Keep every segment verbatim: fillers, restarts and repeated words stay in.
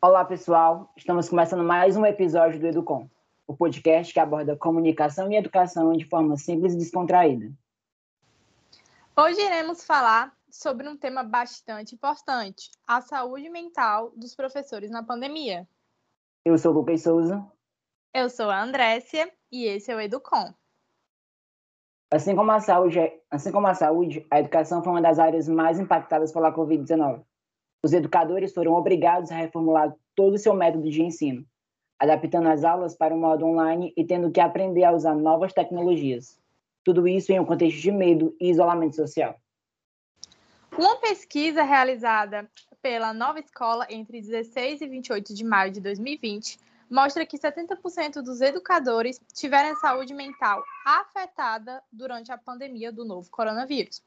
Olá, pessoal. Estamos começando mais um episódio do Educom, o podcast que aborda comunicação e educação de forma simples e descontraída. Hoje iremos falar sobre um tema bastante importante, a saúde mental dos professores na pandemia. Eu sou o Lucas Souza. Eu sou a Andrécia e esse é o Educom. Assim como a saúde, assim como a saúde, a educação foi uma das áreas mais impactadas pela covid dezenove. Os educadores foram obrigados a reformular todo o seu método de ensino, adaptando as aulas para o modo online e tendo que aprender a usar novas tecnologias. Tudo isso em um contexto de medo e isolamento social. Uma pesquisa realizada pela Nova Escola entre dezesseis e vinte e oito de maio de dois mil e vinte mostra que setenta por cento dos educadores tiveram a saúde mental afetada durante a pandemia do novo coronavírus.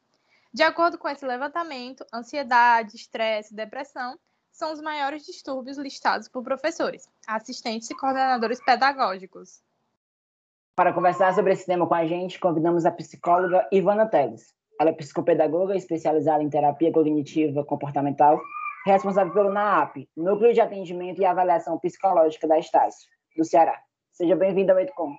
De acordo com esse levantamento, ansiedade, estresse, depressão são os maiores distúrbios listados por professores, assistentes e coordenadores pedagógicos. Para conversar sobre esse tema com a gente, convidamos a psicóloga Ivana Teles. Ela é psicopedagoga especializada em terapia cognitiva comportamental, responsável pelo N A A P, Núcleo de Atendimento e Avaliação Psicológica da Estácio do Ceará. Seja bem-vinda ao Educom.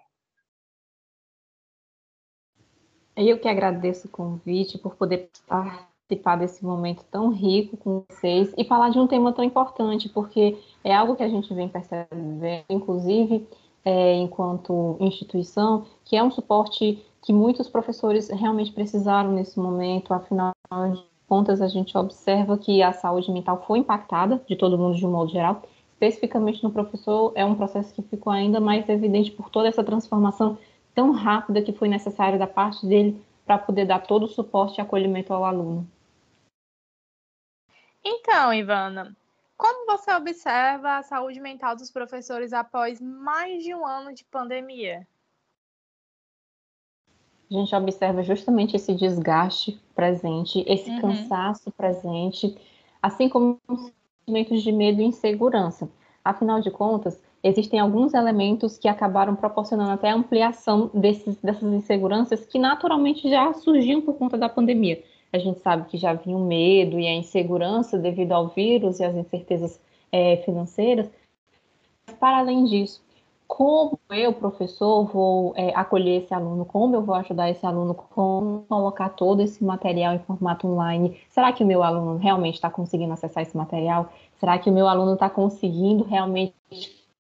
Eu que agradeço o convite por poder participar desse momento tão rico com vocês e falar de um tema tão importante, porque é algo que a gente vem percebendo, inclusive, é, enquanto instituição, que é um suporte que muitos professores realmente precisaram nesse momento. Afinal de contas, a gente observa que a saúde mental foi impactada, de todo mundo de um modo geral, especificamente no professor. É um processo que ficou ainda mais evidente por toda essa transformação tão rápida que foi necessária da parte dele para poder dar todo o suporte e acolhimento ao aluno. Então, Ivana, como você observa a saúde mental dos professores após mais de um ano de pandemia? A gente observa justamente esse desgaste presente, esse uhum. cansaço presente, assim como os sentimentos de medo e insegurança. Afinal de contas, existem alguns elementos que acabaram proporcionando até a ampliação desses, dessas inseguranças que naturalmente já surgiam por conta da pandemia. A gente sabe que já vinha o medo e a insegurança devido ao vírus e às incertezas é, financeiras. Mas, para além disso, como eu, professor, vou é, acolher esse aluno? Como eu vou ajudar esse aluno? Como colocar todo esse material em formato online? Será que o meu aluno realmente está conseguindo acessar esse material? Será que o meu aluno está conseguindo realmente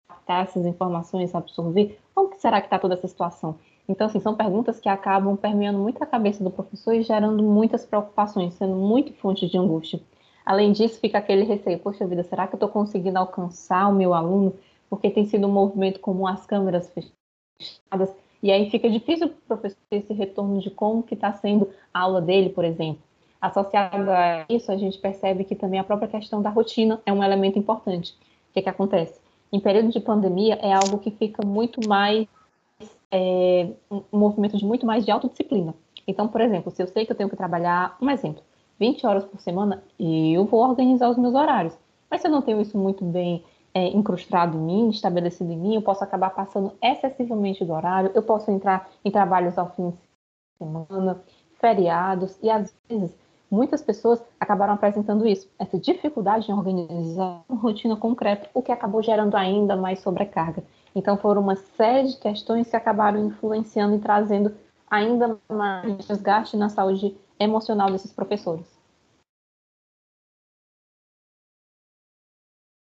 captar essas informações, absorver? Como que será que está toda essa situação? Então, assim, são perguntas que acabam permeando muito a cabeça do professor e gerando muitas preocupações, sendo muito fonte de angústia. Além disso, fica aquele receio: poxa vida, será que eu estou conseguindo alcançar o meu aluno? Porque tem sido um movimento comum as câmeras fechadas, e aí fica difícil para o professor ter esse retorno de como que está sendo a aula dele, por exemplo. Associado a isso, a gente percebe que também a própria questão da rotina é um elemento importante. O que que acontece? Em período de pandemia, é algo que fica muito mais, é, um movimento de muito mais de autodisciplina. Então, por exemplo, se eu sei que eu tenho que trabalhar, um exemplo, vinte horas por semana, eu vou organizar os meus horários. Mas se eu não tenho isso muito bem É, incrustado em mim, estabelecido em mim, eu posso acabar passando excessivamente do horário, eu posso entrar em trabalhos ao fim de semana, feriados, e às vezes muitas pessoas acabaram apresentando isso, essa dificuldade em organizar uma rotina concreta, o que acabou gerando ainda mais sobrecarga. Então foram uma série de questões que acabaram influenciando e trazendo ainda mais desgaste na saúde emocional desses professores.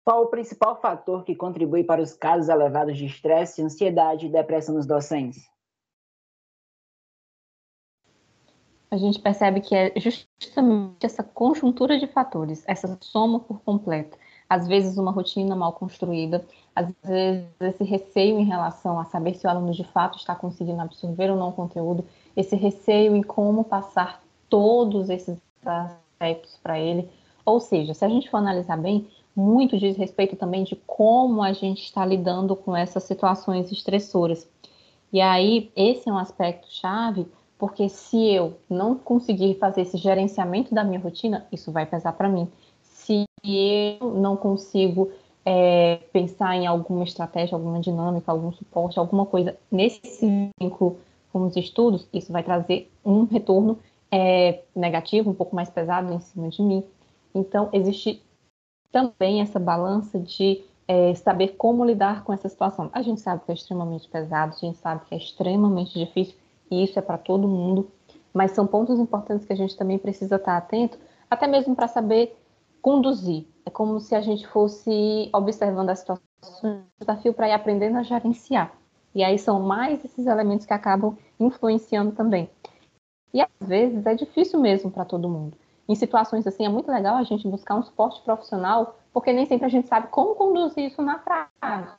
Qual o principal fator que contribui para os casos elevados de estresse, ansiedade e depressão nos docentes? A gente percebe que é justamente essa conjuntura de fatores, essa soma por completo. Às vezes uma rotina mal construída, às vezes esse receio em relação a saber se o aluno de fato está conseguindo absorver ou não o conteúdo, esse receio em como passar todos esses aspectos para ele. Ou seja, se a gente for analisar bem, muito diz respeito também de como a gente está lidando com essas situações estressoras. E aí, esse é um aspecto chave, porque se eu não conseguir fazer esse gerenciamento da minha rotina, isso vai pesar para mim. Se eu não consigo é, pensar em alguma estratégia, alguma dinâmica, algum suporte, alguma coisa nesse vínculo com os estudos, isso vai trazer um retorno é, negativo, um pouco mais pesado em cima de mim. Então, existe também essa balança de é, saber como lidar com essa situação. A gente sabe que é extremamente pesado, a gente sabe que é extremamente difícil, e isso é para todo mundo, mas são pontos importantes que a gente também precisa estar atento, até mesmo para saber conduzir. É como se a gente fosse observando a situação, um desafio para ir aprendendo a gerenciar. E aí são mais esses elementos que acabam influenciando também. E às vezes é difícil mesmo para todo mundo. Em situações assim é muito legal a gente buscar um suporte profissional, porque nem sempre a gente sabe como conduzir isso na prática.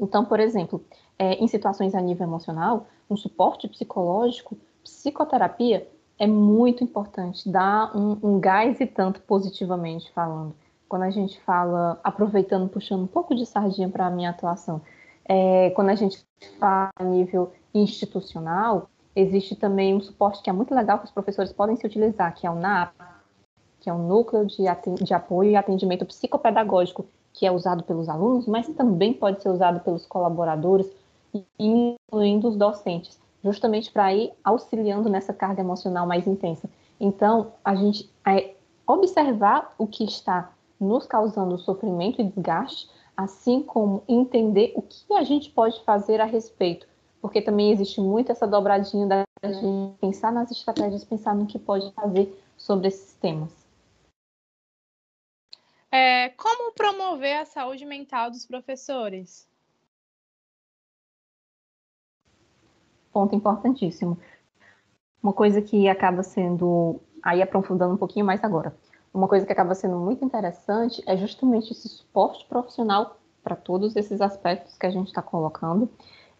Então, por exemplo, é, em situações a nível emocional, um suporte psicológico, psicoterapia é muito importante, dá um, um gás e tanto positivamente falando. Quando a gente fala, aproveitando, puxando um pouco de sardinha para a minha atuação, é, quando a gente fala a nível institucional, existe também um suporte que é muito legal que os professores podem se utilizar, que é o NAAP, que é o Núcleo de, de Apoio e Atendimento Psicopedagógico, que é usado pelos alunos, mas também pode ser usado pelos colaboradores, incluindo os docentes, justamente para ir auxiliando nessa carga emocional mais intensa. Então, a gente é, observar o que está nos causando sofrimento e desgaste, assim como entender o que a gente pode fazer a respeito, porque também existe muito essa dobradinha da gente pensar nas estratégias, pensar no que pode fazer sobre esses temas. É, como promover a saúde mental dos professores? Ponto importantíssimo. Uma coisa que acaba sendo, aí aprofundando um pouquinho mais agora, uma coisa que acaba sendo muito interessante é justamente esse suporte profissional para todos esses aspectos que a gente está colocando,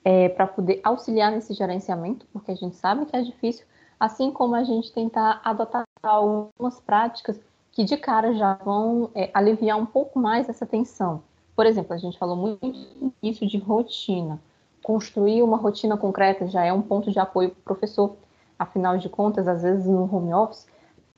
é, para poder auxiliar nesse gerenciamento, porque a gente sabe que é difícil, assim como a gente tentar adotar algumas práticas que de cara já vão é, aliviar um pouco mais essa tensão. Por exemplo, a gente falou muito isso de rotina. Construir uma rotina concreta já é um ponto de apoio para o professor. Afinal de contas, às vezes no home office,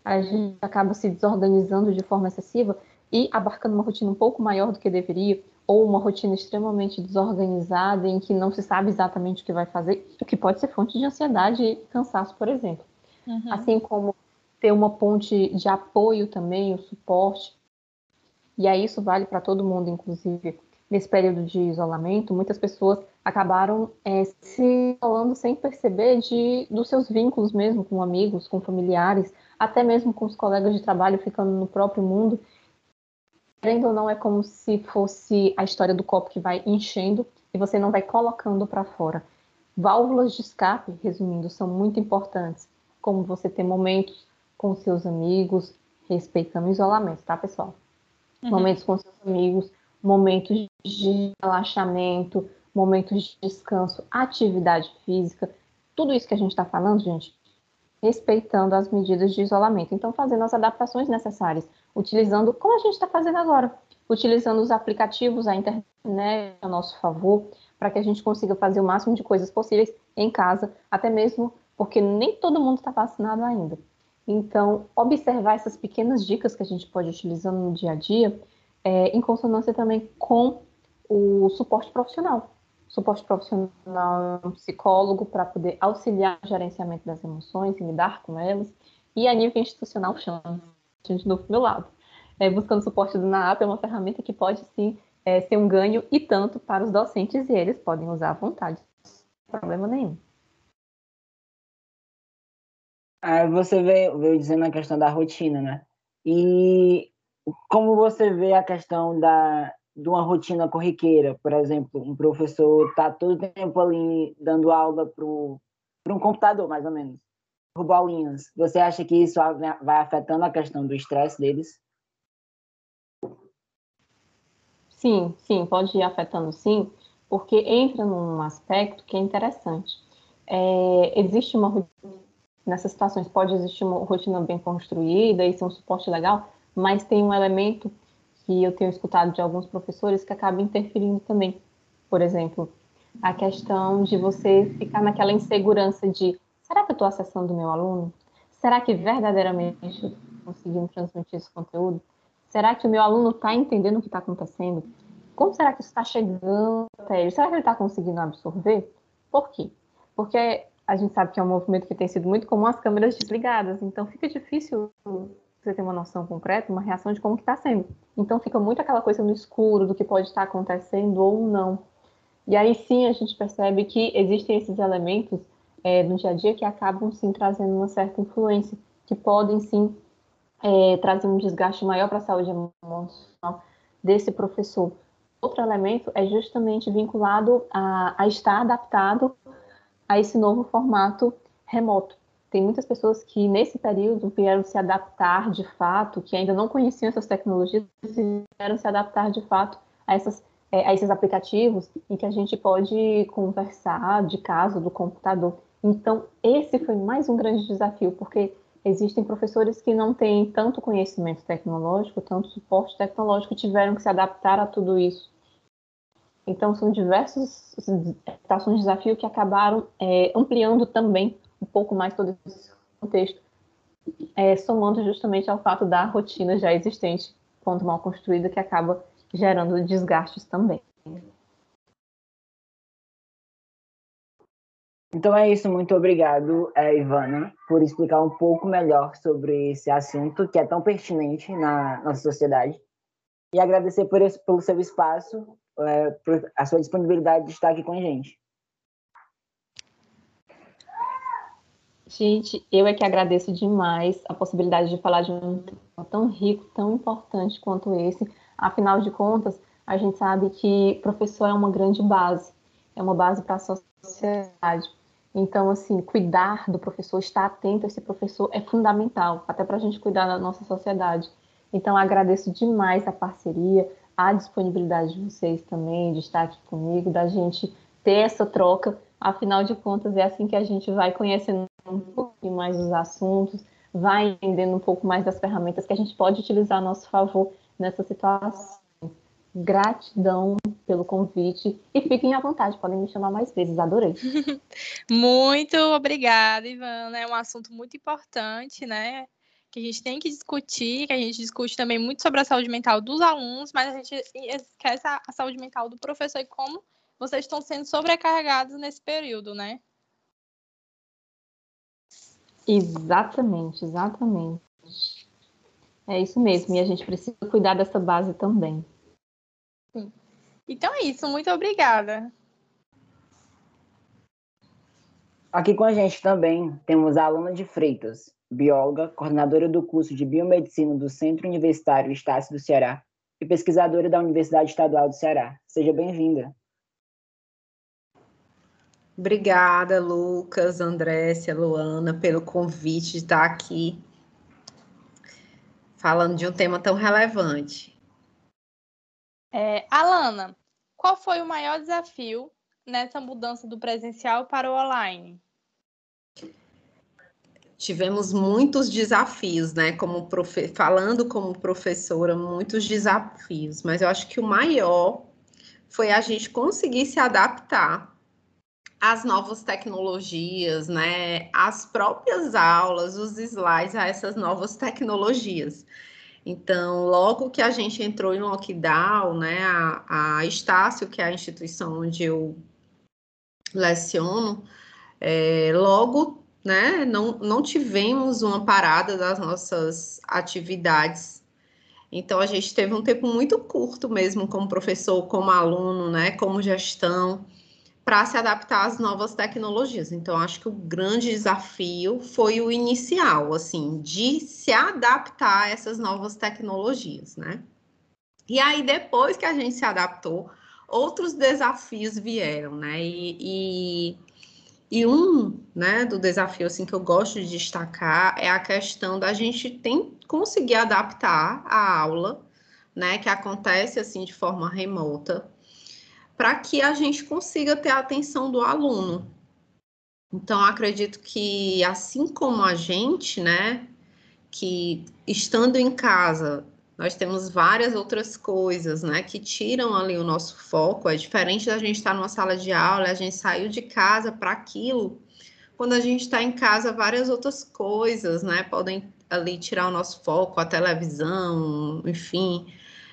a gente acaba se desorganizando de forma excessiva e abarcando uma rotina um pouco maior do que deveria, ou uma rotina extremamente desorganizada em que não se sabe exatamente o que vai fazer, o que pode ser fonte de ansiedade e cansaço, por exemplo. Uhum. Assim como ter uma ponte de apoio também, o suporte. E aí isso vale para todo mundo, inclusive. Nesse período de isolamento, muitas pessoas acabaram é, se isolando sem perceber de, dos seus vínculos mesmo com amigos, com familiares, até mesmo com os colegas de trabalho, ficando no próprio mundo. Querendo ou não, é como se fosse a história do copo que vai enchendo e você não vai colocando para fora. Válvulas de escape, resumindo, são muito importantes, como você ter momentos com seus amigos, respeitando o isolamento, tá, pessoal? Uhum. Momentos com seus amigos, momentos de relaxamento, momentos de descanso, atividade física, tudo isso que a gente está falando, gente, respeitando as medidas de isolamento. Então, fazendo as adaptações necessárias, utilizando, como a gente está fazendo agora, utilizando os aplicativos, a internet a nosso favor, para que a gente consiga fazer o máximo de coisas possíveis em casa, até mesmo porque nem todo mundo está vacinado ainda. Então, observar essas pequenas dicas que a gente pode utilizando no dia a dia, É, em consonância também com o suporte profissional. Suporte profissional, um psicólogo para poder auxiliar o gerenciamento das emoções e lidar com elas. E a nível institucional, chama de novo do meu lado. É, buscando suporte do NAAP é uma ferramenta que pode sim é, ser um ganho e tanto para os docentes e eles podem usar à vontade, sem problema nenhum. Ah, você veio, veio dizendo a questão da rotina, né? E como você vê a questão da, de uma rotina corriqueira? Por exemplo, um professor está todo o tempo ali dando aula para um computador, mais ou menos, por bolinhas. Você acha que isso vai afetando a questão do estresse deles? Sim, sim, pode ir afetando sim, porque entra num aspecto que é interessante. É, existe uma rotina, nessas situações pode existir uma rotina bem construída e ser um suporte legal, mas tem um elemento que eu tenho escutado de alguns professores que acaba interferindo também. Por exemplo, a questão de você ficar naquela insegurança de será que eu estou acessando o meu aluno? Será que verdadeiramente eu estou conseguindo transmitir esse conteúdo? Será que o meu aluno está entendendo o que está acontecendo? Como será que isso está chegando até ele? Será que ele está conseguindo absorver? Por quê? Porque a gente sabe que é um movimento que tem sido muito comum as câmeras desligadas, então fica difícil você tem uma noção concreta, uma reação de como que está sendo. Então fica muito aquela coisa no escuro do que pode estar acontecendo ou não. E aí sim a gente percebe que existem esses elementos é, no dia a dia que acabam sim trazendo uma certa influência, que podem sim é, trazer um desgaste maior para a saúde emocional desse professor. Outro elemento é justamente vinculado a, a estar adaptado a esse novo formato remoto. Tem muitas pessoas que nesse período vieram se adaptar de fato, que ainda não conheciam essas tecnologias, vieram se adaptar de fato a, essas, a esses aplicativos em que a gente pode conversar de casa do computador. Então, esse foi mais um grande desafio, porque existem professores que não têm tanto conhecimento tecnológico, tanto suporte tecnológico, tiveram que se adaptar a tudo isso. Então, são diversos situações de desafio que acabaram é, ampliando também um pouco mais todo esse contexto, é, somando justamente ao fato da rotina já existente, quando mal construída, que acaba gerando desgastes também. Então é isso, muito obrigado, Ivana, por explicar um pouco melhor sobre esse assunto que é tão pertinente na nossa sociedade, e agradecer por esse, pelo seu espaço, é, por a sua disponibilidade de estar aqui com a gente. Gente, eu é que agradeço demais a possibilidade de falar de um tema tão rico, tão importante quanto esse. Afinal de contas, a gente sabe que professor é uma grande base, é uma base para a sociedade. Então, assim, cuidar do professor, estar atento a esse professor é fundamental, até para a gente cuidar da nossa sociedade. Então, agradeço demais a parceria, a disponibilidade de vocês também, de estar aqui comigo, da gente ter essa troca. Afinal de contas, é assim que a gente vai conhecendo um pouquinho mais os assuntos, vai entendendo um pouco mais das ferramentas que a gente pode utilizar a nosso favor nessa situação. Gratidão pelo convite e fiquem à vontade, podem me chamar mais vezes, adorei. Muito obrigada, Ivana, é um assunto muito importante, né? Que a gente tem que discutir, que a gente discute também muito sobre a saúde mental dos alunos, mas a gente esquece a saúde mental do professor e como vocês estão sendo sobrecarregados nesse período, né? Exatamente, exatamente. É isso mesmo, e a gente precisa cuidar dessa base também. Sim. Então é isso, muito obrigada. Aqui com a gente também temos a Alana de Freitas, bióloga, coordenadora do curso de Biomedicina do Centro Universitário Estácio do Ceará e pesquisadora da Universidade Estadual do Ceará. Seja bem-vinda. Obrigada, Lucas, Andrécia, Luana, pelo convite de estar aqui falando de um tema tão relevante. É, Alana, qual foi o maior desafio nessa mudança do presencial para o online? Tivemos muitos desafios, né? Como profe... Falando como professora, muitos desafios, mas eu acho que o maior foi a gente conseguir se adaptar as novas tecnologias, né, as próprias aulas, os slides a essas novas tecnologias. Então, logo que a gente entrou em lockdown, né, a, a Estácio, que é a instituição onde eu leciono, é, logo, né, não, não tivemos uma parada das nossas atividades. Então, a gente teve um tempo muito curto mesmo como professor, como aluno, né, como gestão, para se adaptar às novas tecnologias. Então, acho que o grande desafio foi o inicial, assim, de se adaptar a essas novas tecnologias, né? E aí, depois que a gente se adaptou, outros desafios vieram, né? E, e, e um, né, do desafio, assim, que eu gosto de destacar é a questão da gente tem, conseguir adaptar a aula, né, que acontece, assim, de forma remota, para que a gente consiga ter a atenção do aluno. Então, acredito que, assim como a gente, né, que estando em casa, nós temos várias outras coisas, né, que tiram ali o nosso foco, é diferente da gente estar numa sala de aula, a gente saiu de casa para aquilo, quando a gente está em casa, várias outras coisas, né, podem ali tirar o nosso foco, a televisão, enfim,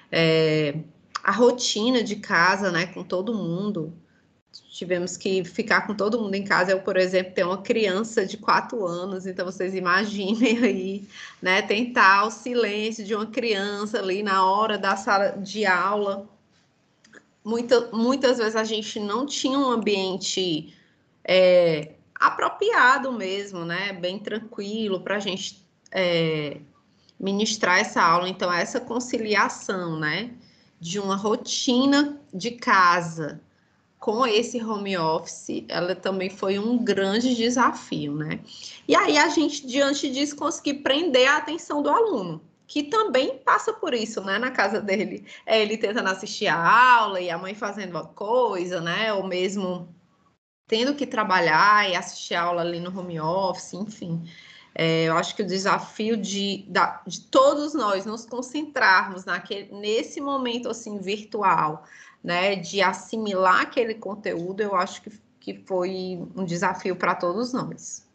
é... a rotina de casa, né, com todo mundo, tivemos que ficar com todo mundo em casa. Eu, por exemplo, tenho uma criança de quatro anos, então vocês imaginem aí, né, tentar o silêncio de uma criança ali na hora da sala de aula. Muita, muitas vezes a gente não tinha um ambiente é, apropriado mesmo, né, bem tranquilo para a gente é, ministrar essa aula. Então, essa conciliação, né, de uma rotina de casa com esse home office, ela também foi um grande desafio, né? E aí a gente, diante disso, conseguiu prender a atenção do aluno, que também passa por isso, né? Na casa dele, é ele tentando assistir a aula e a mãe fazendo uma coisa, né? Ou mesmo tendo que trabalhar e assistir a aula ali no home office, enfim. É, eu acho que o desafio de, de todos nós nos concentrarmos naquele, nesse momento assim, virtual, né, de assimilar aquele conteúdo, eu acho que, que foi um desafio para todos nós.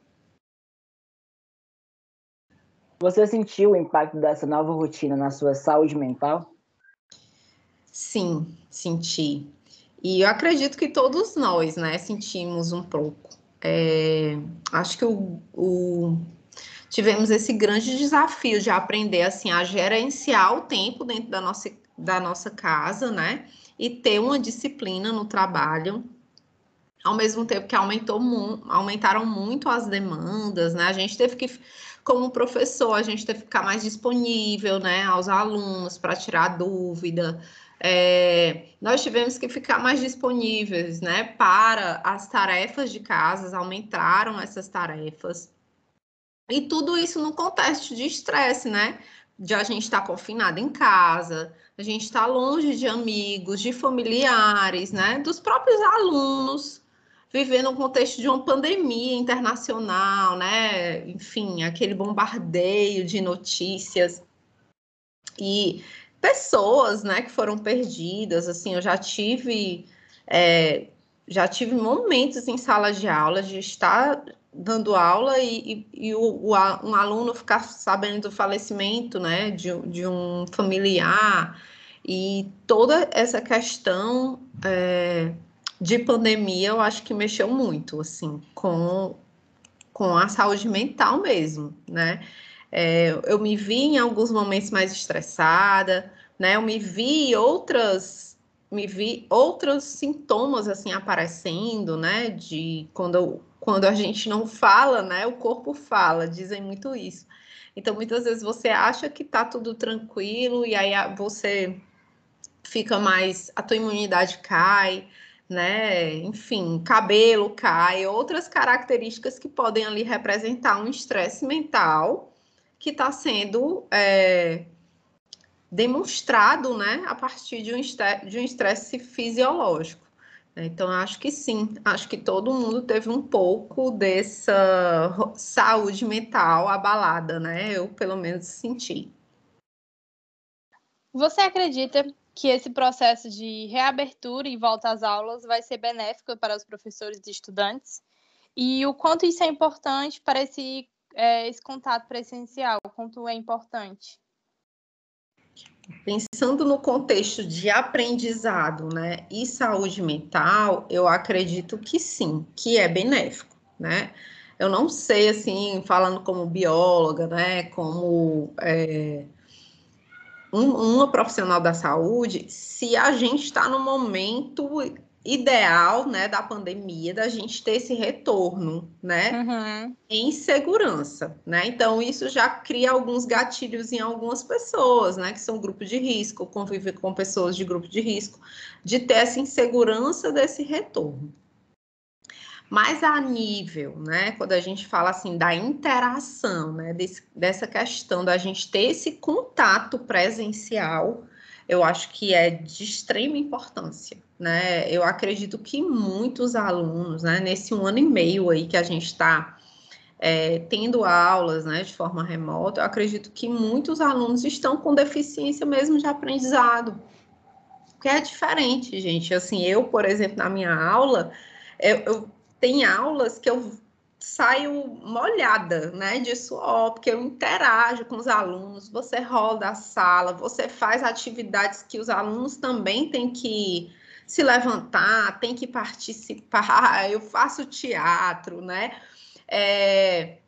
Você sentiu o impacto dessa nova rotina na sua saúde mental? Sim, senti. E eu acredito que todos nós, né, sentimos um pouco. É, acho que o... o... tivemos esse grande desafio de aprender assim, a gerenciar o tempo dentro da nossa, da nossa casa, né? E ter uma disciplina no trabalho, ao mesmo tempo que aumentou, aumentaram muito as demandas, né? A gente teve que, como professor, a gente teve que ficar mais disponível, né, aos alunos para tirar dúvida. É, nós tivemos que ficar mais disponíveis, né, para as tarefas de casa, aumentaram essas tarefas. E tudo isso no contexto de estresse, né? De a gente estar confinado em casa, a gente estar longe de amigos, de familiares, né? Dos próprios alunos, vivendo o contexto de uma pandemia internacional, né? Enfim, aquele bombardeio de notícias e pessoas, né? Que foram perdidas, assim, eu já tive, é, já tive momentos em sala de aula de estar dando aula e, e, e o, o, um aluno ficar sabendo do falecimento, né, de, de um familiar, e toda essa questão é, de pandemia, eu acho que mexeu muito, assim, com, com a saúde mental mesmo, né, é, eu me vi em alguns momentos mais estressada, né, eu me vi outras... me vi outros sintomas, assim, aparecendo, né, de quando, quando a gente não fala, né, o corpo fala, dizem muito isso. Então, muitas vezes você acha que tá tudo tranquilo e aí você fica mais, a tua imunidade cai, né, enfim, cabelo cai, outras características que podem ali representar um estresse mental que tá sendo... É, demonstrado, né, a partir de um estresse, de um estresse fisiológico. Então, acho que sim, acho que todo mundo teve um pouco dessa saúde mental abalada, né, eu pelo menos senti. Você acredita que esse processo de reabertura e volta às aulas vai ser benéfico para os professores e estudantes? E o quanto isso é importante para esse, é, esse contato presencial, o quanto é importante? Pensando no contexto de aprendizado, né, e saúde mental, eu acredito que sim, que é benéfico, né? Eu não sei, assim, falando como bióloga, né, como é, um, uma profissional da saúde, se a gente está no momento ideal, né, da pandemia, da gente ter esse retorno, né, uhum. em segurança, né, então isso já cria alguns gatilhos em algumas pessoas, né, que são grupo de risco, conviver com pessoas de grupo de risco, de ter essa insegurança desse retorno. Mas a nível, né, quando a gente fala, assim, da interação, né, desse, dessa questão da gente ter esse contato presencial, eu acho que é de extrema importância, né? Eu acredito que muitos alunos, né, nesse um ano e meio aí que a gente está é, tendo aulas, né, de forma remota, eu acredito que muitos alunos estão com deficiência mesmo de aprendizado, porque é diferente, gente. Assim, eu, por exemplo, na minha aula, eu, eu tem aulas que eu saio molhada, né, de suor, porque eu interajo com os alunos, você roda a sala, você faz atividades que os alunos também têm que se levantar, tem que participar, eu faço teatro, né? É,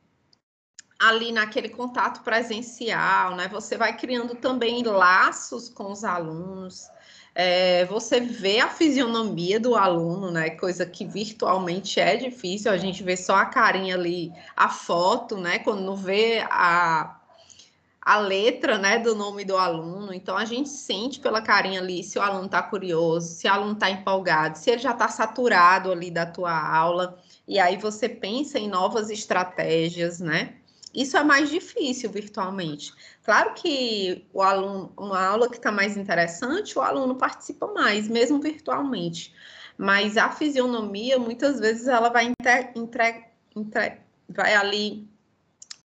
ali naquele contato presencial, né? Você vai criando também laços com os alunos, é, você vê a fisionomia do aluno, né? Coisa que virtualmente é difícil, a gente vê só a carinha ali, a foto, né? Quando não vê a... a letra, né, do nome do aluno, então a gente sente pela carinha ali se o aluno está curioso, se o aluno está empolgado, se ele já está saturado ali da tua aula, e aí você pensa em novas estratégias, né? Isso é mais difícil virtualmente. Claro que o aluno, uma aula que está mais interessante, o aluno participa mais, mesmo virtualmente, mas a fisionomia, muitas vezes, ela vai, inter, inter, inter, vai ali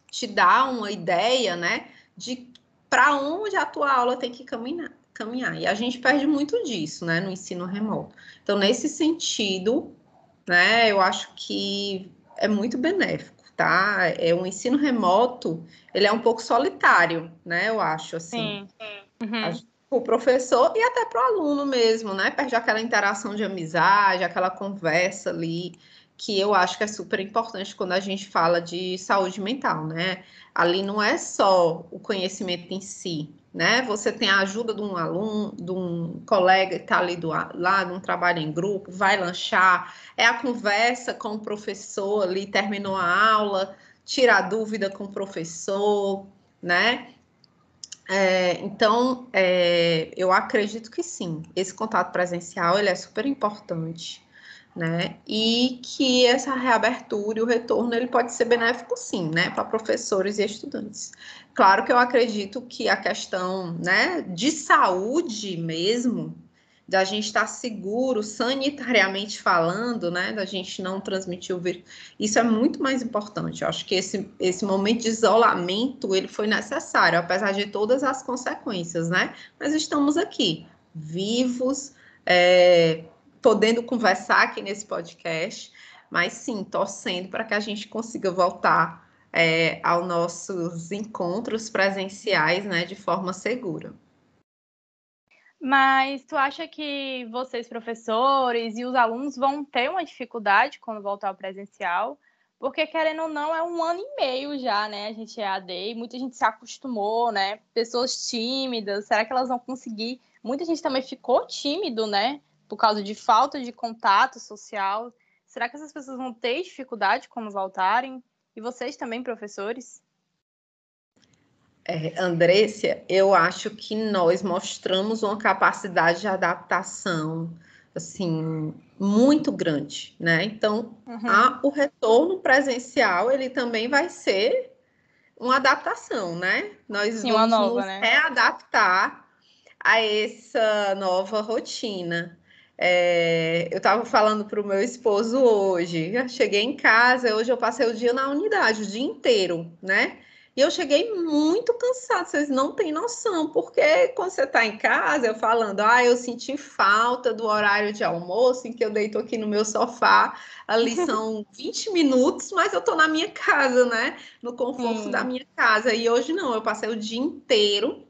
te dar uma ideia, né, de para onde a tua aula tem que caminhar, caminhar. E a gente perde muito disso, né, no ensino remoto. Então, nesse sentido, né, eu acho que é muito benéfico, tá? É, o ensino remoto, ele é um pouco solitário, né, eu acho, assim. Sim, sim. Uhum. O professor e até para o aluno mesmo, né, perde aquela interação de amizade, aquela conversa ali, que eu acho que é super importante quando a gente fala de saúde mental, né? Ali não é só o conhecimento em si, né? Você tem a ajuda de um aluno, de um colega que tá ali do lado, um trabalho em grupo, vai lanchar, é a conversa com o professor ali, terminou a aula, tira a dúvida com o professor, né? É, então, é, eu acredito que sim, esse contato presencial, ele é super importante, né? E que essa reabertura e o retorno, ele pode ser benéfico sim, né, para professores e estudantes. Claro que eu acredito que a questão, né, de saúde mesmo, da gente estar seguro, sanitariamente falando, né, da gente não transmitir o vírus, isso é muito mais importante. Eu acho que esse, esse momento de isolamento, ele foi necessário, apesar de todas as consequências, né, mas estamos aqui, vivos, é... podendo conversar aqui nesse podcast, mas sim, torcendo para que a gente consiga voltar é, aos nossos encontros presenciais, né, de forma segura. Mas tu acha que vocês, professores, e os alunos vão ter uma dificuldade quando voltar ao presencial? Porque, querendo ou não, é um ano e meio já, né, a gente é A D, muita gente se acostumou, né, pessoas tímidas, será que elas vão conseguir? Muita gente também ficou tímido, né, por causa de falta de contato social. Será que essas pessoas vão ter dificuldade quando voltarem? E vocês também, professores? É, Andrécia, eu acho que nós mostramos uma capacidade de adaptação, assim, muito grande, né? Então, uhum. a, o retorno presencial, ele também vai ser uma adaptação, né? Nós Sim, vamos uma nova, nos né? readaptar a essa nova rotina. É, eu estava falando para o meu esposo hoje, eu cheguei em casa, hoje eu passei o dia na unidade, o dia inteiro, né? E eu cheguei muito cansada, vocês não têm noção, porque quando você está em casa, eu falando, ah, eu senti falta do horário de almoço, em que eu deito aqui no meu sofá, ali são vinte minutos, mas eu estou na minha casa, né? No conforto hum. da minha casa, e hoje não, eu passei o dia inteiro,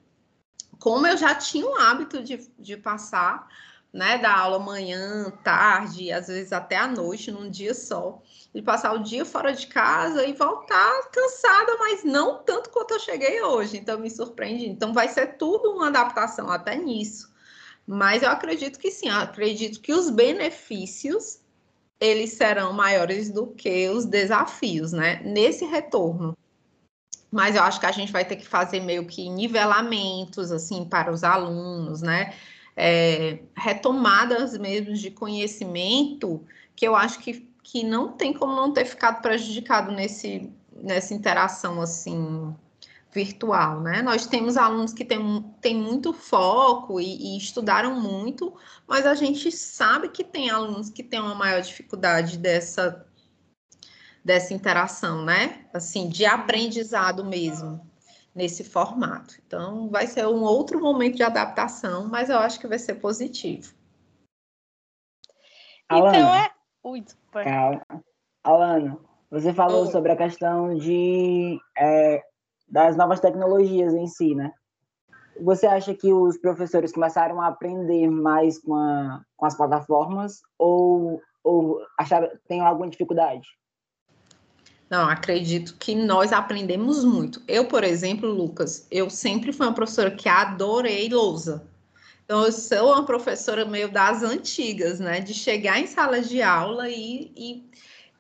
como eu já tinha o hábito de, de passar, né, da aula manhã, tarde, às vezes até à noite, num dia só, e passar o dia fora de casa e voltar cansada, mas não tanto quanto eu cheguei hoje, então me surpreendi. Então vai ser tudo uma adaptação até nisso, mas eu acredito que sim, eu acredito que os benefícios, eles serão maiores do que os desafios, né, nesse retorno. Mas eu acho que a gente vai ter que fazer meio que nivelamentos, assim, para os alunos, né, É, retomadas mesmo de conhecimento, que eu acho que, que não tem como não ter ficado prejudicado nesse, nessa interação assim virtual, né? Nós temos alunos que têm tem muito foco e, e estudaram muito, mas a gente sabe que tem alunos que têm uma maior dificuldade dessa, dessa interação, né? Assim, de aprendizado mesmo, nesse formato. Então, vai ser um outro momento de adaptação, mas eu acho que vai ser positivo. Alana, então é... Ui, desculpa. Calma. Alana, você falou Oi. sobre a questão de, é, das novas tecnologias em si, né? Você acha que os professores começaram a aprender mais com, a, com as plataformas ou, ou acharam, tem alguma dificuldade? Não, acredito que nós aprendemos muito. Eu, por exemplo, Lucas, eu sempre fui uma professora que adorei lousa. Então, eu sou uma professora meio das antigas, né? De chegar em sala de aula e, e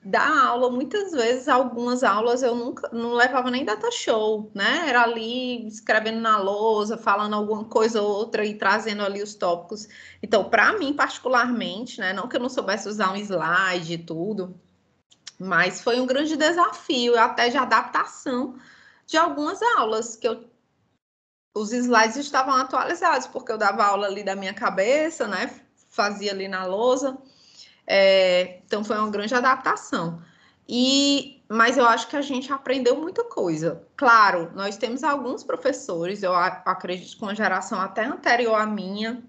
dar aula. Muitas vezes, algumas aulas eu nunca não levava nem data show, né? Era ali escrevendo na lousa, falando alguma coisa ou outra e trazendo ali os tópicos. Então, para mim, particularmente, né? Não que eu não soubesse usar um slide e tudo, mas foi um grande desafio, até de adaptação de algumas aulas, que eu, os slides estavam atualizados, porque eu dava aula ali da minha cabeça, né? Fazia ali na lousa, é, então foi uma grande adaptação. E, mas eu acho que a gente aprendeu muita coisa. Claro, nós temos alguns professores, eu acredito com uma geração até anterior à minha,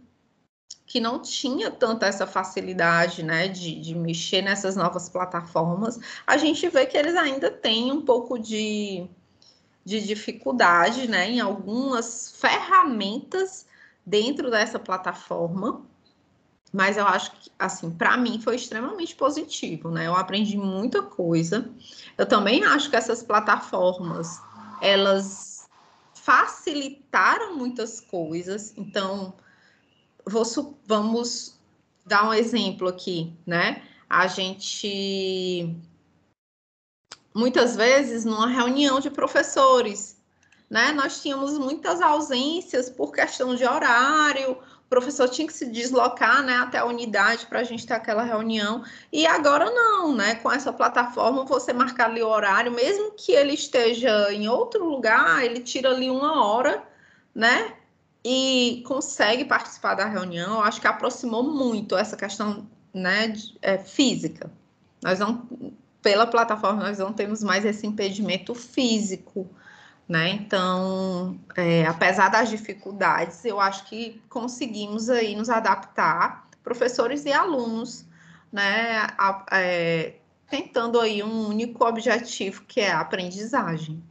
que não tinha tanta essa facilidade, né, de, de mexer nessas novas plataformas. A gente vê que eles ainda têm um pouco de, de dificuldade, né, em algumas ferramentas dentro dessa plataforma, mas eu acho que, assim, para mim foi extremamente positivo, né, eu aprendi muita coisa. Eu também acho que essas plataformas, elas facilitaram muitas coisas, então... Vou, vamos dar um exemplo aqui, né? A gente, muitas vezes, numa reunião de professores, né? Nós tínhamos muitas ausências por questão de horário, o professor tinha que se deslocar, né, até a unidade para a gente ter aquela reunião, e agora não, né? Com essa plataforma, você marca ali o horário, mesmo que ele esteja em outro lugar, ele tira ali uma hora, né? E consegue participar da reunião. Eu acho que aproximou muito essa questão, né, de, é, física. Nós não, pela plataforma, nós não temos mais esse impedimento físico, né? Então, é, apesar das dificuldades, eu acho que conseguimos aí nos adaptar, professores e alunos, né, a, é, tentando aí um único objetivo, que é a aprendizagem.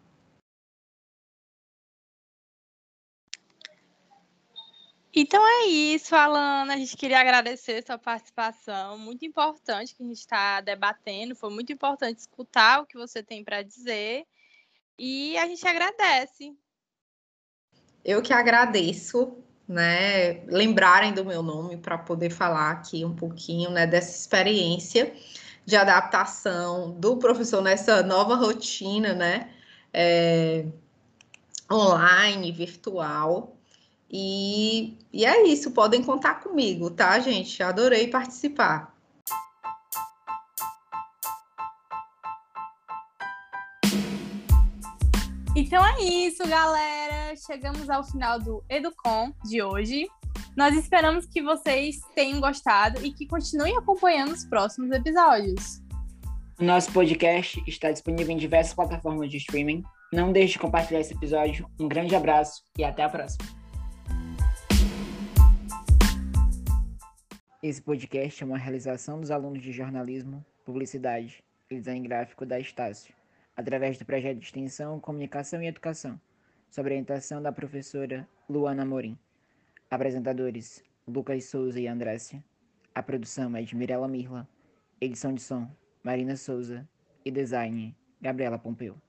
Então é isso, Alana, a gente queria agradecer a sua participação, muito importante que a gente está debatendo, foi muito importante escutar o que você tem para dizer e a gente agradece. Eu que agradeço, né, lembrarem do meu nome para poder falar aqui um pouquinho, né, dessa experiência de adaptação do professor nessa nova rotina, né, é, online, virtual. E, e é isso, podem contar comigo, tá, gente? Adorei participar. Então é isso, galera. Chegamos ao final do Educom de hoje. Nós esperamos que vocês tenham gostado e que continuem acompanhando os próximos episódios. Nosso podcast está disponível em diversas plataformas de streaming. Não deixe de compartilhar esse episódio. Um grande abraço e até a próxima. Esse podcast é uma realização dos alunos de jornalismo, publicidade e design gráfico da Estácio, através do projeto de extensão, comunicação e educação, sob orientação da professora Luana Morim. Apresentadores Lucas Souza e Andrécia. A produção é de Mirella Mirla, edição de som Marina Souza e design Gabriela Pompeu.